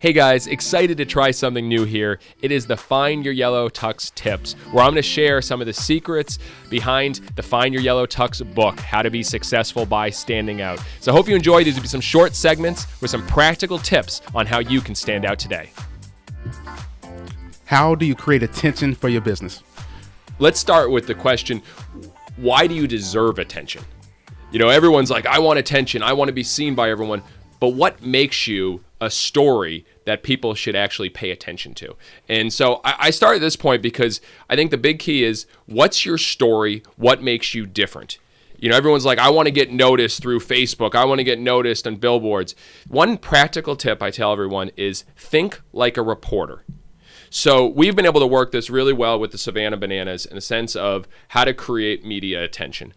Hey guys, excited to try something new here. It is the Find Your Yellow Tux Tips, where I'm going to share some of the secrets behind the Find Your Yellow Tux book, How to Be Successful by Standing Out. So I hope you enjoy. These will be some short segments with some practical tips on how you can stand out today. How do you create attention for your business? Let's start with the question, why do you deserve attention? You know, everyone's like, I want attention. I want to be seen by everyone. But what makes you a story that people should actually pay attention to? And so I start at this point because I think the big key is, what's your story? What makes you different? You know, everyone's like, I want to get noticed through Facebook. I want to get noticed on billboards. One practical tip I tell everyone is think like a reporter. So we've been able to work this really well with the Savannah Bananas in a sense of how to create media attention.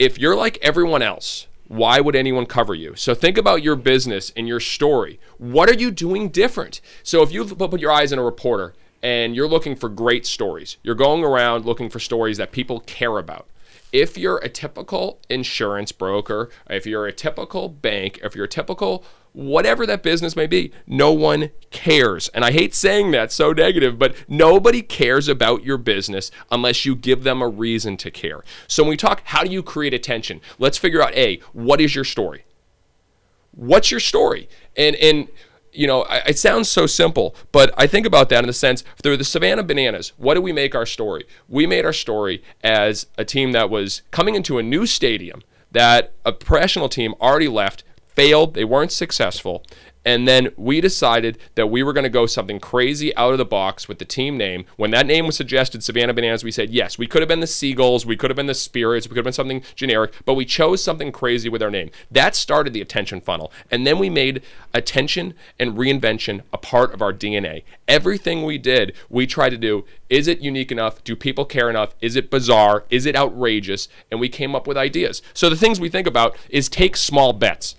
If you're like everyone else, why would anyone cover you? So think about your business and your story. What are you doing different? So if you put your eyes on a reporter and you're looking for great stories, you're going around looking for stories that people care about. If you're a typical insurance broker, if you're a typical bank, if you're a typical whatever that business may be, no one cares. And I hate saying that, so negative, but nobody cares about your business unless you give them a reason to care. So when we talk, how do you create attention? Let's figure out, A, what is your story? What's your story? And you know, it sounds so simple, but I think about that in the sense, through the Savannah Bananas, what do we make our story? We made our story as a team that was coming into a new stadium that a professional team already left, failed, they weren't successful, and then we decided that we were going to go something crazy out of the box with the team name. When that name was suggested, Savannah Bananas, we said, yes, we could have been the Seagulls, we could have been the Spirits, we could have been something generic, but we chose something crazy with our name. That started the attention funnel. And then we made attention and reinvention a part of our DNA. Everything we did, we tried to do, is it unique enough? Do people care enough? Is it bizarre? Is it outrageous? And we came up with ideas. So the things we think about is take small bets.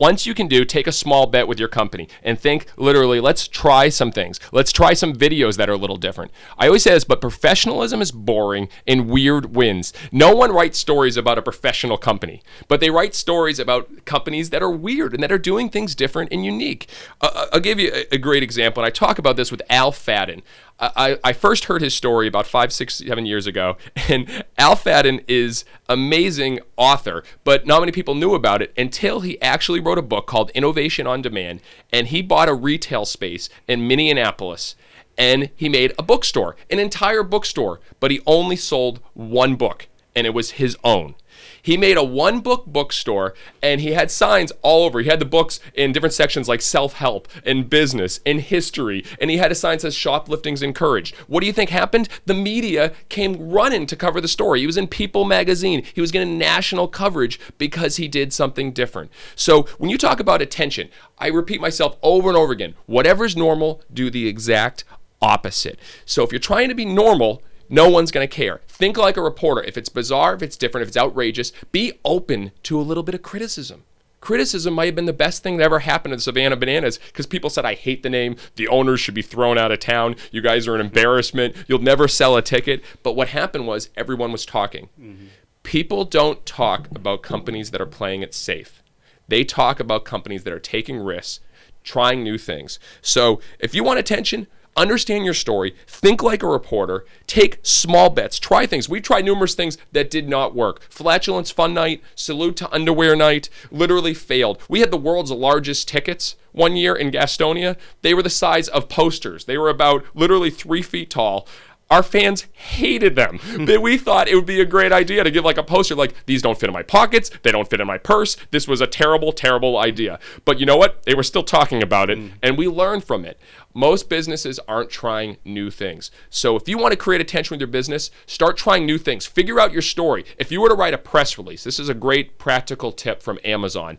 Once you can do, take a small bet with your company and think literally, let's try some things. Let's try some videos that are a little different. I always say this, but professionalism is boring and weird wins. No one writes stories about a professional company, but they write stories about companies that are weird and that are doing things different and unique. I'll give you a great example, and I talk about this with Al Fadden. I first heard his story about 5, 6, 7 years ago, and Al Fadden is amazing author, but not many people knew about it until he actually wrote a book called Innovation on Demand, and he bought a retail space in Minneapolis, and he made a bookstore, an entire bookstore, but he only sold one book, and it was his own. He made a one-book bookstore, and he had signs all over. He had the books in different sections like self-help and business and history, and he had a sign that says shoplifting's encouraged. What do you think happened? The media came running to cover the story. He was in People magazine. He was getting national coverage because he did something different. So when you talk about attention, I repeat myself over and over again. Whatever's normal, do the exact opposite. So if you're trying to be normal, no one's going to care. Think like a reporter. If it's bizarre, if it's different, if it's outrageous, be open to a little bit of criticism. Criticism might have been the best thing that ever happened to the Savannah Bananas because people said, I hate the name. The owners should be thrown out of town. You guys are an embarrassment. You'll never sell a ticket. But what happened was everyone was talking. Mm-hmm. People don't talk about companies that are playing it safe. They talk about companies that are taking risks, trying new things. So if you want attention, understand your story, think like a reporter, take small bets, try things. We tried numerous things that did not work. Flatulence Fun Night, Salute to Underwear Night, literally failed. We had the world's largest tickets one year in Gastonia. They were the size of posters. They were about literally 3 feet tall. Our fans hated them. We thought it would be a great idea to give like a poster like, these don't fit in my pockets, they don't fit in my purse. This was a terrible, terrible idea. But you know what? They were still talking about it, and we learned from it. Most businesses aren't trying new things. So if you want to create attention with your business, start trying new things. Figure out your story. If you were to write a press release, this is a great practical tip from Amazon.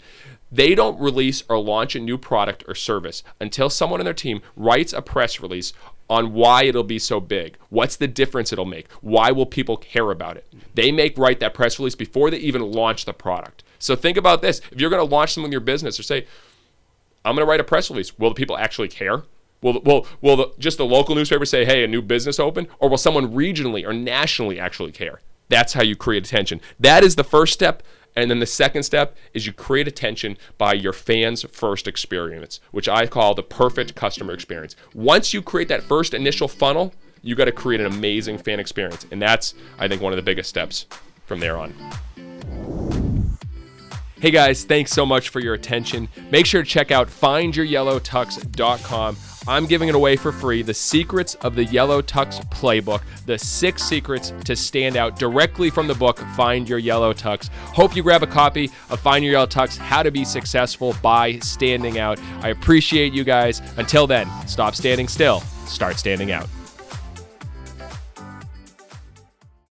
They don't release or launch a new product or service until someone on their team writes a press release on why it'll be so big. What's the difference it'll make? Why will people care about it? They write that press release before they even launch the product. So think about this. If you're going to launch something in your business or say, I'm going to write a press release, will the people actually care? Will the local newspaper say, hey, a new business opened? Or will someone regionally or nationally actually care? That's how you create attention. That is the first step. And then the second step is you create attention by your fans' first experience, which I call the perfect customer experience. Once you create that first initial funnel, you got to create an amazing fan experience. And that's, I think, one of the biggest steps from there on. Hey guys, thanks so much for your attention. Make sure to check out findyouryellowtux.com. I'm giving it away for free, The Secrets of the Yellow Tux Playbook, the 6 secrets to stand out, directly from the book, Find Your Yellow Tux. Hope you grab a copy of Find Your Yellow Tux, How to Be Successful by Standing Out. I appreciate you guys. Until then, stop standing still, start standing out.